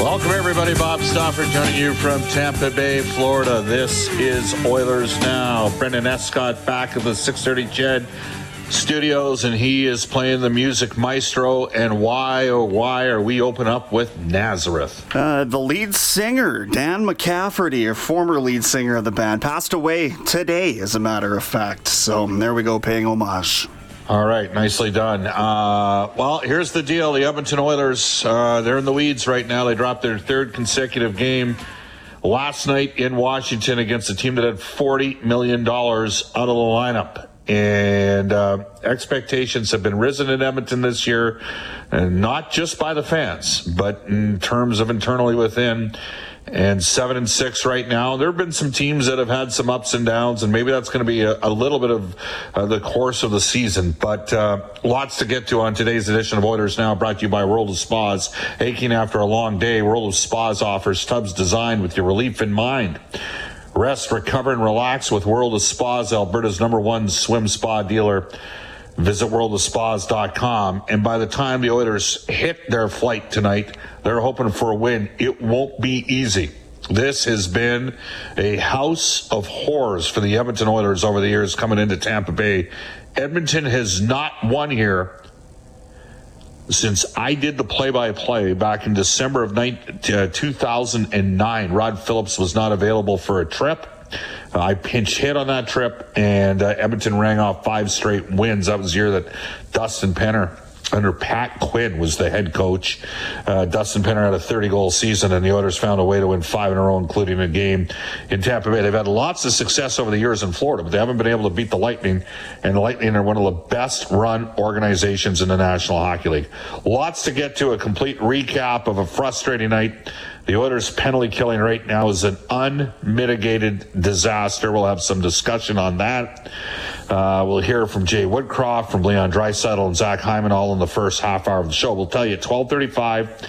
Welcome, everybody. Bob Stauffer joining you from Tampa Bay, Florida. This is Oilers Now. Brendan Escott back at the 630 Jed Studios, and he is playing the music maestro. And why, oh, why are we open up with Nazareth? The lead singer, Dan McCafferty, a former lead singer of the band, passed away today, as a matter of fact. So there we go, paying homage. All right, nicely done. Well, here's the deal. The Edmonton Oilers, they're in the weeds right now. They dropped their third consecutive game last night in Washington against a team that had $40 million out of the lineup. And expectations have been risen in Edmonton this year, and not just by the fans, but in terms of internally within. And 7-6 right now. There have been some teams that have had some ups and downs, and maybe that's going to be a little bit of the course of the season. But lots to get to on today's edition of Oilers Now, brought to you by World of Spas. Aching after a long day, World of Spas offers tubs designed with your relief in mind. Rest, recover, and relax with World of Spas, Alberta's #1 swim spa dealer. Visit worldofspas.com. And by the time the Oilers hit their flight tonight, they're hoping for a win. It won't be easy. This has been a house of horrors for the Edmonton Oilers over the years coming into Tampa Bay. Edmonton has not won here since I did the play-by-play back in December of 2009. Rod Phillips was not available for a trip. I pinch hit on that trip, and Edmonton rang off 5 straight wins. That was the year that Dustin Penner, under Pat Quinn, was the head coach. Dustin Penner had a 30-goal season, and the Oilers found a way to win 5 in a row, including a game in Tampa Bay. They've had lots of success over the years in Florida, but they haven't been able to beat the Lightning, and the Lightning are one of the best-run organizations in the National Hockey League. Lots to get to, a complete recap of a frustrating night. The Oilers' penalty killing right now is an unmitigated disaster. We'll have some discussion on that. We'll hear from Jay Woodcroft, from Leon Draisaitl, and Zach Hyman all in the first half hour of the show. We'll tell you, 12:35,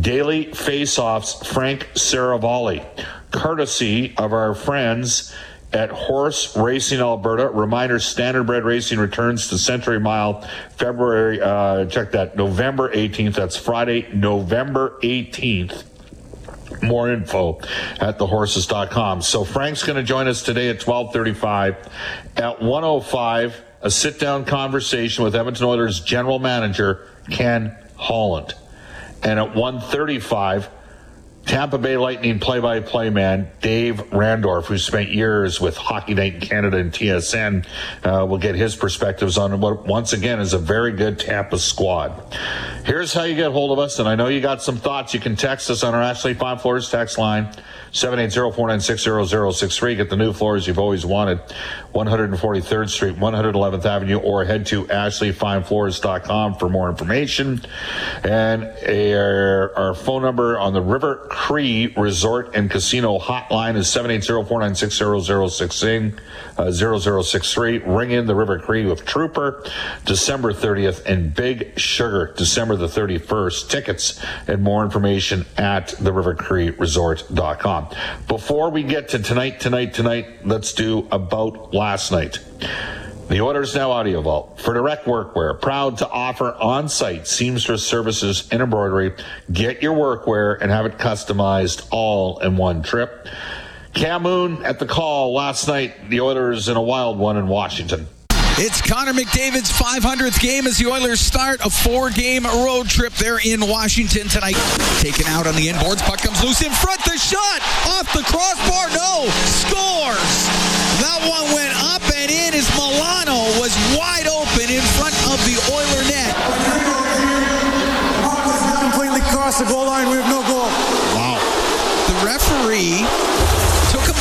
Daily Faceoffs, Frank Seravalli, courtesy of our friends at Horse Racing Alberta. Reminder, Standardbred Racing returns to Century Mile November 18th. That's Friday, November 18th. More info at thehorses.com. So Frank's going to join us today at 12:35. At 1:05, a sit-down conversation with Edmonton Oilers general manager Ken Holland. And at 1:35, Tampa Bay Lightning play-by-play man Dave Randorf, who spent years with Hockey Night in Canada and TSN, will get his perspectives on what, once again, is a very good Tampa squad. Here's how you get hold of us, and I know you got some thoughts. You can text us on our Ashley Fine Floors text line, 780-496-0063. Get the new floors you've always wanted, 143rd Street, 111th Avenue, or head to ashleyfinefloors.com for more information. And our phone number on the River Cree Resort and Casino hotline is 780-496-0063. Ring in the River Cree with Trooper, December 30th, and Big Sugar, December the 31st. Tickets and more information at therivercreeresort.com. Before we get to tonight, let's do about last night. The Oilers Now Audio Vault for direct workwear. Proud to offer on-site seamstress services and embroidery. Get your workwear and have it customized all in one trip. Cam Moon at the call last night. The Oilers in a wild one in Washington. It's Connor McDavid's 500th game as the Oilers start a four-game road trip. They're in Washington tonight. Taken out on the inboards. Puck comes loose in front. The shot off the crossbar. No. Scores. That one went up and in as Milano was wide open in front of the Oiler net. Puck was not completely across the goal line. We have no goal. Wow. The referee...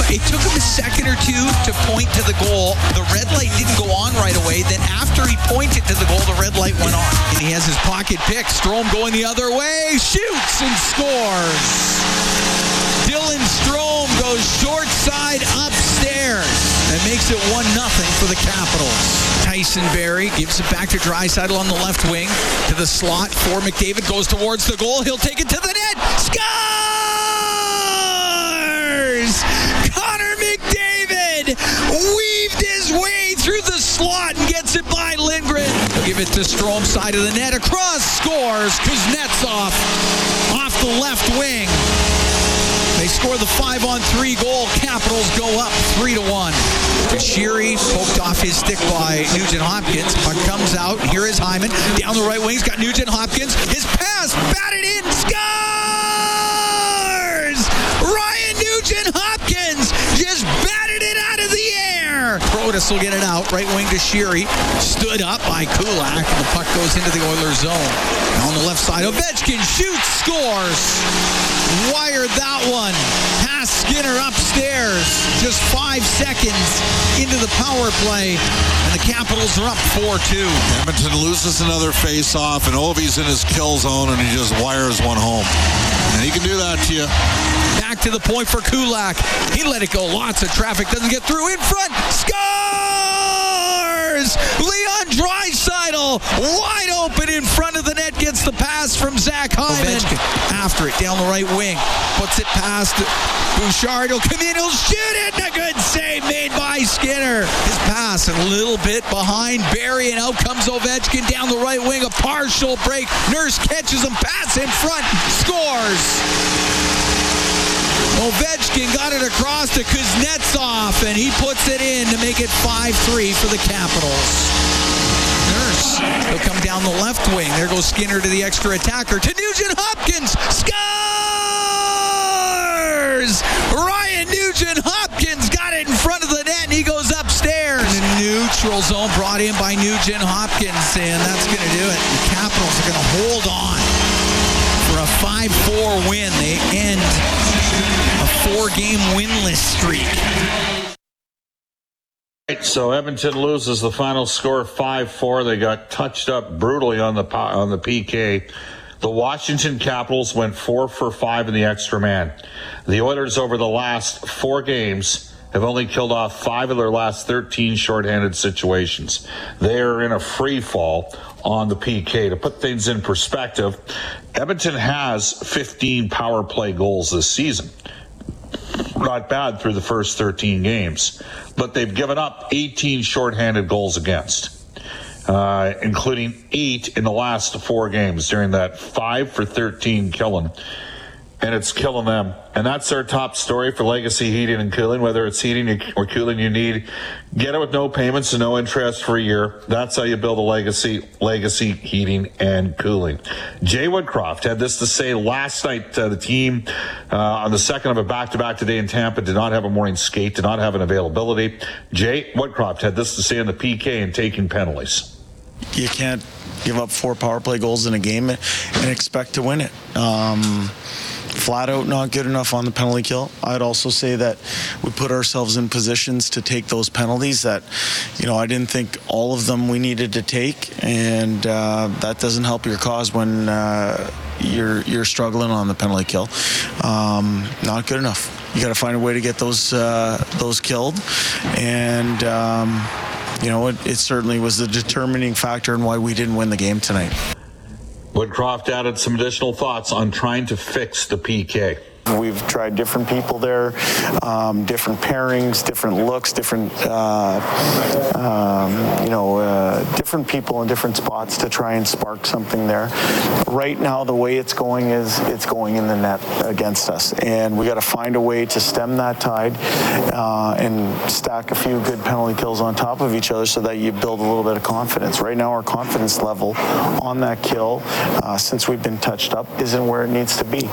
It took him a second or two to point to the goal. The red light didn't go on right away. Then after he pointed to the goal, the red light went on. And he has his pocket pick. Strome going the other way. Shoots and scores. Dylan Strome goes short side upstairs. That makes it 1-0 for the Capitals. Tyson Berry gives it back to Draisaitl on the left wing. To the slot for McDavid. Goes towards the goal. He'll take it to the net. Scores! Connor McDavid weaved his way through the slot and gets it by Lindgren. He'll give it to Strome, side of the net, across, scores. Kuznetsov off the left wing. They score the 5-on-3 goal. Capitals go up 3-1. Sheary poked off his stick by Nugent Hopkins. Puck comes out. Here is Hyman. Down the right wing. He's got Nugent Hopkins. His pass batted in. Scores! Ryan Nugent Hopkins just batted it out of the air. Protas will get it out. Right wing to Sheary. Stood up by Kulak. And the puck goes into the Oilers' zone. On the left side, Ovechkin shoots, scores. Wired that one. Pass Skinner upstairs. Just 5 seconds into the power play. And the Capitals are up 4-2. Edmonton loses another faceoff. And Ovi's in his kill zone. And he just wires one home. And he can do that to you. Back to the point for Kulak. He let it go. Lots of traffic. Doesn't get through. In front. Scores! Leon Draisaitl wide open in front of the net. Gets the pass from Zach Hyman. Ovechkin after it. Down the right wing. Puts it past Bouchard. He'll come in. He'll shoot it. A good save made by Skinner. His pass a little bit behind Barry. And out comes Ovechkin down the right wing. A partial break. Nurse catches him. Pass in front. Scores! Ovechkin got it across to Kuznetsov, and he puts it in to make it 5-3 for the Capitals. Nurse, he'll come down the left wing. There goes Skinner to the extra attacker. To Nugent Hopkins, scores! Ryan Nugent Hopkins got it in front of the net, and he goes upstairs. In the neutral zone, brought in by Nugent Hopkins, and that's going to do it. The Capitals are going to hold on for a 5-4 win. They end a 4-game winless streak. So Edmonton loses. The final score 5-4. They got touched up brutally on the PK. The Washington Capitals went 4-for-5 in the extra man. The Oilers over the last 4 games have only killed off 5 of their last 13 shorthanded situations. They are in a free fall on the PK. To put things in perspective, Edmonton has 15 power play goals this season. Not bad through the first 13 games, but they've given up 18 shorthanded goals against, including 8 in the last 4 games during that 5-for-13 killing, and it's killing them. And that's our top story for Legacy Heating and Cooling. Whether it's heating or cooling you need, get it with no payments and no interest for a year. That's how you build a legacy heating and cooling. Jay Woodcroft had this to say last night. The team on the second of a back-to-back today in Tampa did not have a morning skate, did not have an availability. Jay Woodcroft had this to say on the PK and taking penalties. You can't give up 4 power play goals in a game and expect to win it. Flat out not good enough on the penalty kill. I'd also say that we put ourselves in positions to take those penalties that, I didn't think all of them we needed to take, and that doesn't help your cause when you're struggling on the penalty kill. Not good enough. You got to find a way to get those killed, and it certainly was the determining factor in why we didn't win the game tonight. Woodcroft added some additional thoughts on trying to fix the PK. We've tried different people there, different pairings, different looks, different people in different spots to try and spark something there. Right now, the way it's going is it's going in the net against us, and we got to find a way to stem that tide and stack a few good penalty kills on top of each other so that you build a little bit of confidence. Right now, our confidence level on that kill, since we've been touched up, isn't where it needs to be.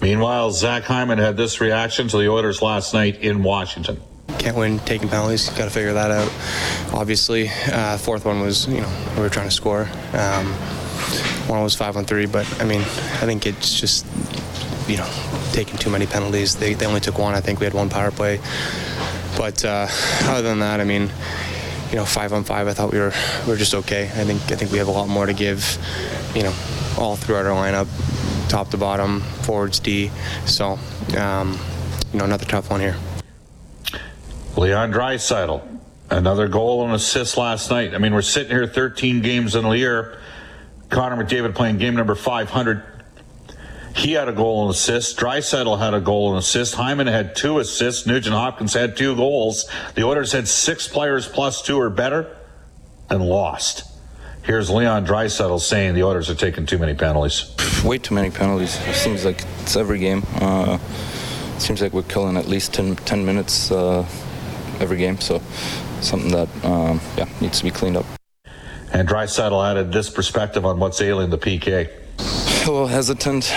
Meanwhile, Zach Hyman had this reaction to the Oilers last night in Washington. Can't win taking penalties. Got to figure that out. Obviously, fourth one was, we were trying to score. One was 5-on-3, but I think it's just, taking too many penalties. They only took one. I think we had one power play. But other than that, 5-on-5, I thought we were just okay. I think we have a lot more to give, all throughout our lineup, top to bottom, forwards, D. So, another tough one here. Leon Draisaitl, another goal and assist last night. We're sitting here 13 games in the year. Connor McDavid playing game number 500. He had a goal and assist. Draisaitl had a goal and assist. Hyman had 2 assists. Nugent Hopkins had 2 goals. The Oilers had 6 players plus 2 or better and lost. Here's Leon Draisaitl saying the Oilers are taking too many penalties. Way too many penalties. It seems like it's every game. It seems like we're killing at least 10 minutes every game. So something that needs to be cleaned up. And Draisaitl added this perspective on what's ailing the PK. A little hesitant.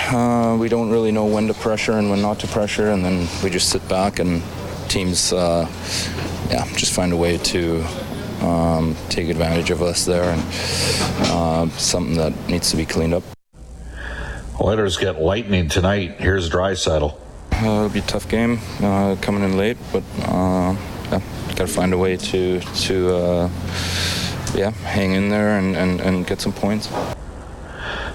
We don't really know when to pressure and when not to pressure, and then we just sit back and teams just find a way to take advantage of us there, and something that needs to be cleaned up. Oilers get lightning tonight. Here's Draisaitl. It'll be a tough game coming in late, but gotta find a way to hang in there and get some points.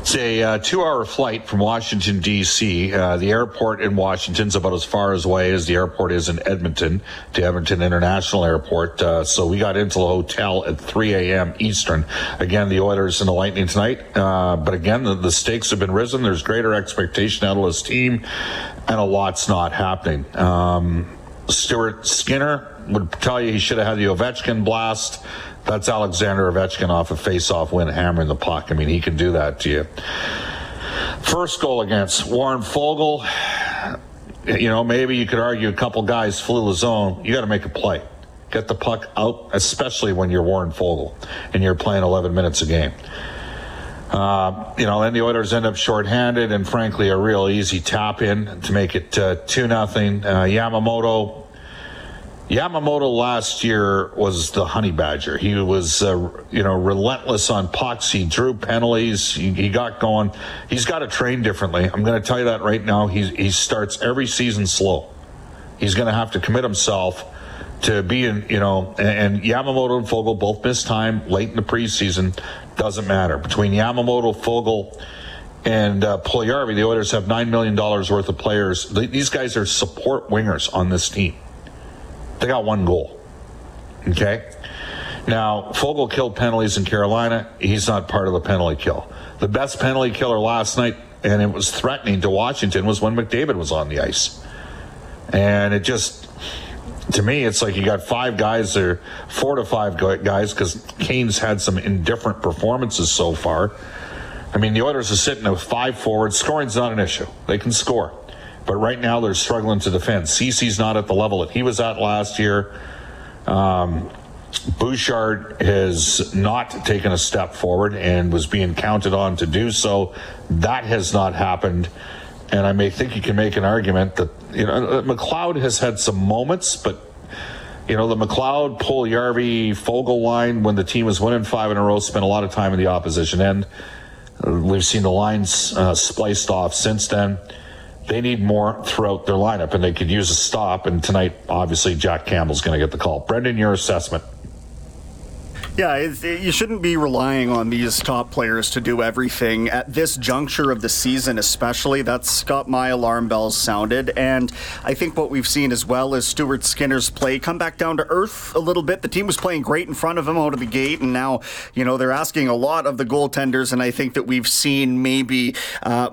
It's a 2-hour flight from Washington, D.C. The airport in Washington is about as far away as the airport is in Edmonton, to Edmonton International Airport. So we got into the hotel at 3 a.m. Eastern. Again, the Oilers and the Lightning tonight. But again, the stakes have been risen. There's greater expectation out of this team, and a lot's not happening. Stuart Skinner would tell you he should have had the Ovechkin blast. That's Alexander Ovechkin off a face-off win, hammering the puck. He can do that to you. First goal against Warren Foegele. Maybe you could argue a couple guys flew the zone. You got to make a play. Get the puck out, especially when you're Warren Foegele and you're playing 11 minutes a game. Then the Oilers end up shorthanded and, frankly, a real easy tap-in to make it 2-0. Yamamoto. Last year was the honey badger. He was, relentless on pucks. He drew penalties. He got going. He's got to train differently. I'm going to tell you that right now. He starts every season slow. He's going to have to commit himself to being, and Yamamoto and Foegele both missed time late in the preseason. Doesn't matter. Between Yamamoto, Foegele, and Puljujärvi, the Oilers have $9 million worth of players. These guys are support wingers on this team. They got one goal. Okay? Now, Foegele killed penalties in Carolina. He's not part of the penalty kill. The best penalty killer last night, and it was threatening to Washington, was when McDavid was on the ice. And it just, to me, it's like you got 5 guys or 4 to 5 guys, because Kane's had some indifferent performances so far. The Oilers are sitting with 5 forwards. Scoring's not an issue. They can score. But right now they're struggling to defend. CeCe's not at the level that he was at last year. Bouchard has not taken a step forward and was being counted on to do so. That has not happened. And I may think you can make an argument that, McLeod has had some moments, but, the McLeod, Puljujärvi, Foegele line, when the team was winning 5 in a row, spent a lot of time in the opposition end. We've seen the lines spliced off since then. They need more throughout their lineup, and they could use a stop. And tonight, obviously, Jack Campbell's going to get the call. Brendan, your assessment. Yeah, you shouldn't be relying on these top players to do everything at this juncture of the season, especially. That's got my alarm bells sounded. And I think what we've seen as well is Stuart Skinner's play come back down to earth a little bit. The team was playing great in front of him out of the gate, and now, you know, they're asking a lot of the goaltenders, and I think that we've seen maybe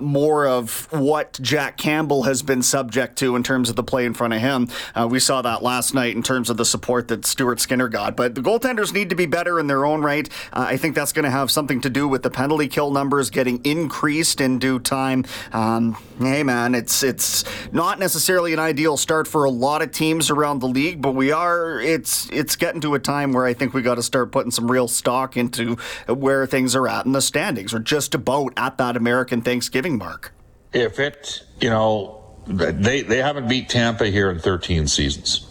more of what Jack Campbell has been subject to in terms of the play in front of him. We saw that last night in terms of the support that Stuart Skinner got, but the goaltenders need to be better in their own right. I think that's going to have something to do with the penalty kill numbers getting increased in due time. Hey man, it's not necessarily an ideal start for a lot of teams around the league, but it's getting to a time where I think we got to start putting some real stock into where things are at in the standings. We're just about at that American Thanksgiving mark. If it, you know, they haven't beat Tampa here in 13 seasons.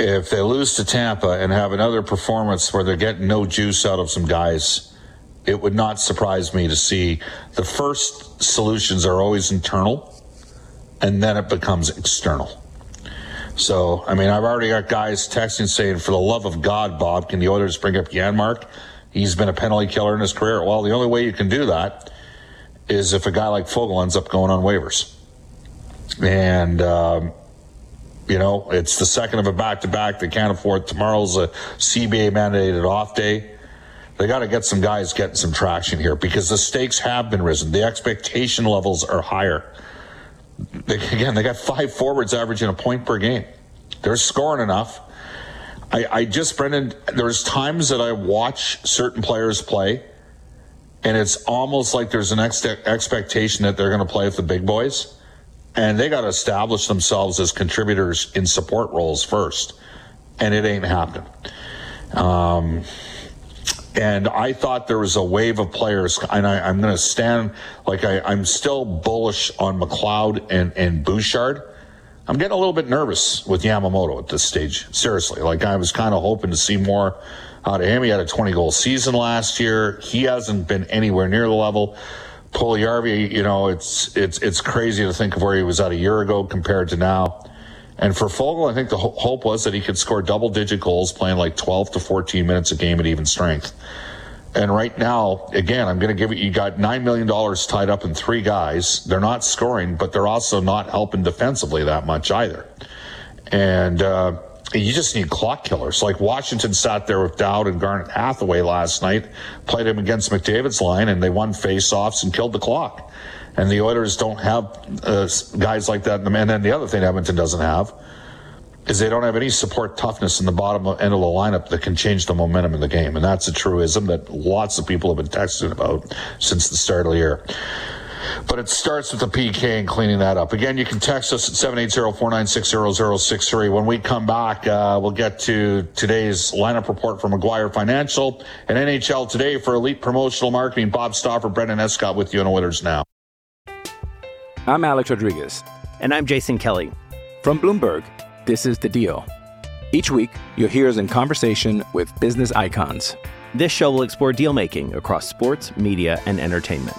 If they lose to Tampa and have another performance where they're getting no juice out of some guys, it would not surprise me to see the first solutions are always internal, and then it becomes external. So, I mean, I've already got guys texting saying, for the love of God, Bob, can the Oilers bring up Janmark? He's been a penalty killer in his career. Well, the only way you can do that is if a guy like Foegele ends up going on waivers. And, you know, it's the second of a back-to-back. They can't afford. Tomorrow's a CBA-mandated off day. They got to get some guys getting some traction here because the stakes have been risen. The expectation levels are higher. They got five forwards averaging a point per game. They're scoring enough. I just, Brendan, there's times that I watch certain players play, and it's almost like there's an expectation that they're going to play with the big boys. And they got to establish themselves as contributors in support roles first. And it ain't happening. And I thought there was a wave of players. And I'm going to stand like I'm still bullish on McLeod and Bouchard. I'm getting a little bit nervous with Yamamoto at this stage. Seriously. Like I was kind of hoping to see more out of him. He had a 20-goal season last year. He hasn't been anywhere near the level. Puljujärvi, you know, it's crazy to think of where he was at a year ago compared to now. And for Foegele, I think the hope was that he could score double-digit goals playing like 12 to 14 minutes a game at even strength. And right now, again, I'm going to give it, you got $9 million tied up in three guys. They're not scoring, but they're also not helping defensively that much either. And you just need clock killers. Like Washington sat there with Dowd and Garnet Hathaway last night, played him against McDavid's line, and they won face-offs and killed the clock. And the Oilers don't have guys like that. And then the other thing Edmonton doesn't have is they don't have any support toughness in the bottom end of the lineup that can change the momentum in the game. And that's a truism that lots of people have been texting about since the start of the year. But it starts with the PK and cleaning that up. Again, you can text us at 780-496-0063. When we come back, we'll get to today's lineup report from Maguire Financial and NHL Today for Elite Promotional Marketing. Bob Stauffer, Brendan Escott with you on Oilers Now. I'm Alex Rodriguez. And I'm Jason Kelly. From Bloomberg, this is The Deal. Each week, you'll hear us in conversation with business icons. This show will explore deal-making across sports, media, and entertainment.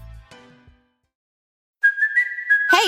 Hey,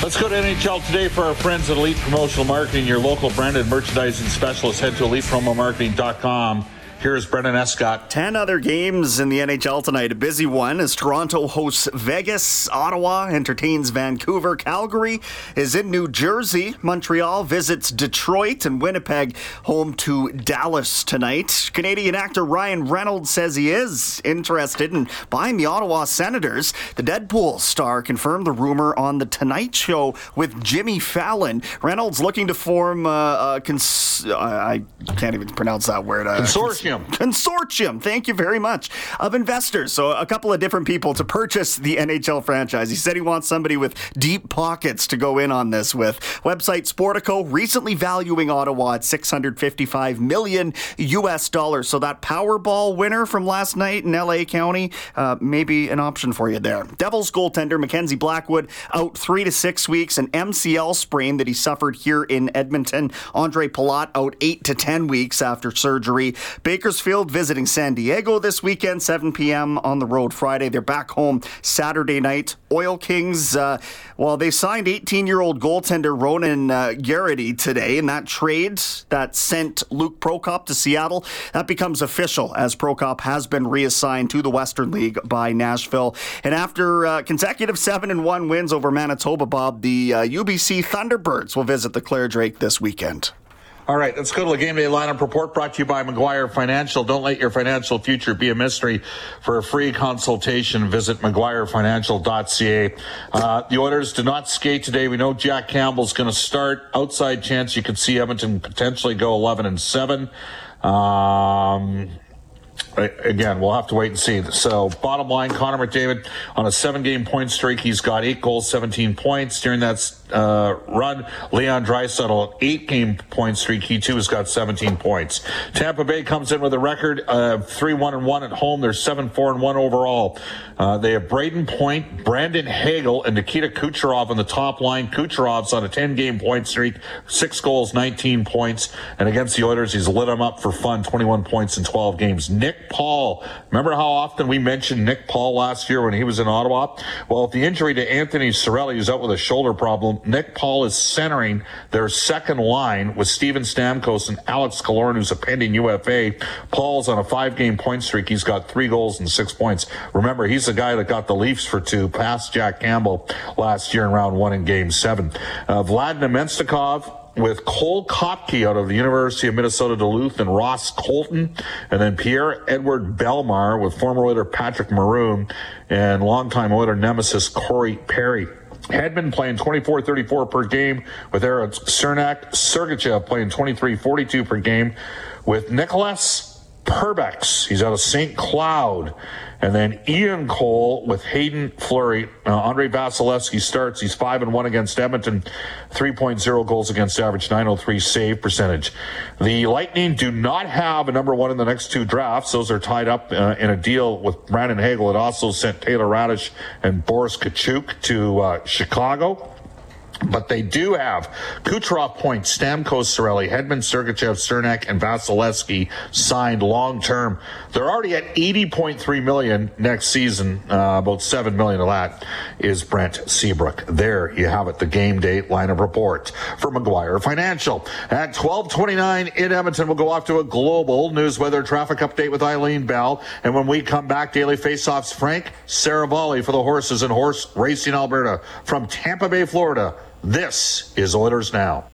Let's go to NHL Today for our friends at Elite Promotional Marketing, your local branded merchandising specialist. Head to elitepromomarketing.com. Here's Brendan Escott. 10 other games in the NHL tonight. A busy one as Toronto hosts Vegas. Ottawa entertains Vancouver. Calgary is in New Jersey. Montreal visits Detroit. And Winnipeg home to Dallas tonight. Canadian actor Ryan Reynolds says he is interested in buying the Ottawa Senators. The Deadpool star confirmed the rumor on The Tonight Show with Jimmy Fallon. Reynolds looking to form a consortium. Consortium. Thank you very much. Of investors. So a couple of different people to purchase the NHL franchise. He said he wants somebody with deep pockets to go in on this with. Website Sportico recently valuing Ottawa at $655 million US dollars. So that Powerball winner from last night in LA County, maybe an option for you there. Devils goaltender Mackenzie Blackwood out 3 to 6 weeks, an MCL sprain that he suffered here in Edmonton. Andre Palat out 8 to 10 weeks after surgery. Bakersfield visiting San Diego this weekend, 7 p.m. on the road Friday. They're back home Saturday night. Oil Kings, well, they signed 18-year-old goaltender Ronan Garrity today, and that trade that sent Luke Prokop to Seattle, that becomes official as Prokop has been reassigned to the Western League by Nashville. And after consecutive 7-1 wins over Manitoba, Bob, the UBC Thunderbirds will visit the Claire Drake this weekend. All right, let's go to the Game Day Lineup Report brought to you by Maguire Financial. Don't let your financial future be a mystery. For a free consultation, visit maguirefinancial.ca. The Oilers did not skate today. We know Jack Campbell's going to start. Outside chance you could see Edmonton potentially go 11-7. Again, we'll have to wait and see. So, bottom line, Connor McDavid on a 7-game point streak. He's got 8 goals, 17 points during that run. Leon Draisaitl, 8-game point streak. He, too, has got 17 points. Tampa Bay comes in with a record of 3-1-1 at home. They're 7-4-1 overall. They have Braden Point, Brandon Hagel, and Nikita Kucherov on the top line. Kucherov's on a 10-game point streak, 6 goals, 19 points. And against the Oilers, he's lit them up for fun, 21 points in 12 games. Nick Paul. Remember how often we mentioned Nick Paul last year when he was in Ottawa? Well, with the injury to Anthony Cirelli, who's out with a shoulder problem, Nick Paul is centering their second line with Steven Stamkos and Alex Killorn, who's a pending UFA. Paul's on a 5-game point streak. He's got 3 goals and 6 points. Remember, he's the guy that got the Leafs for 2 past Jack Campbell last year in round 1 in game 7. Vlad Nemestikov with Cole Kopke out of the University of Minnesota Duluth and Ross Colton, and then Pierre-Edward Bellemare with former Oiler Patrick Maroon and longtime Oiler nemesis Corey Perry. Hedman playing 24-34 per game with Eric Cernak. Sergachev playing 23-42 per game with Nicholas Purbex. He's out of St. Cloud. And then Ian Cole with Hayden Fleury. Andre Vasilevsky starts. He's 5-1 against Edmonton, 3.0 goals against average, 903 save percentage. The Lightning do not have a number one in the next 2 drafts. Those are tied up in a deal with Brandon Hagel. It also sent Taylor Radish and Boris Tkachuk to Chicago. But they do have Kucherov, Point, Stamkos, Cirelli, Hedman, Sergachev, Cernak, and Vasilevsky signed long-term. They're already at $80.3 million next season. About $7 million of that is Brent Seabrook. There you have it, the Game Day Lineup Report for Maguire Financial. At 12:29 in Edmonton, we'll go off to a global news weather traffic update with Eileen Bell. And when we come back, Daily Faceoff's Frank Seravalli for the horses and Horse Racing Alberta from Tampa Bay, Florida. This is Oilers Now.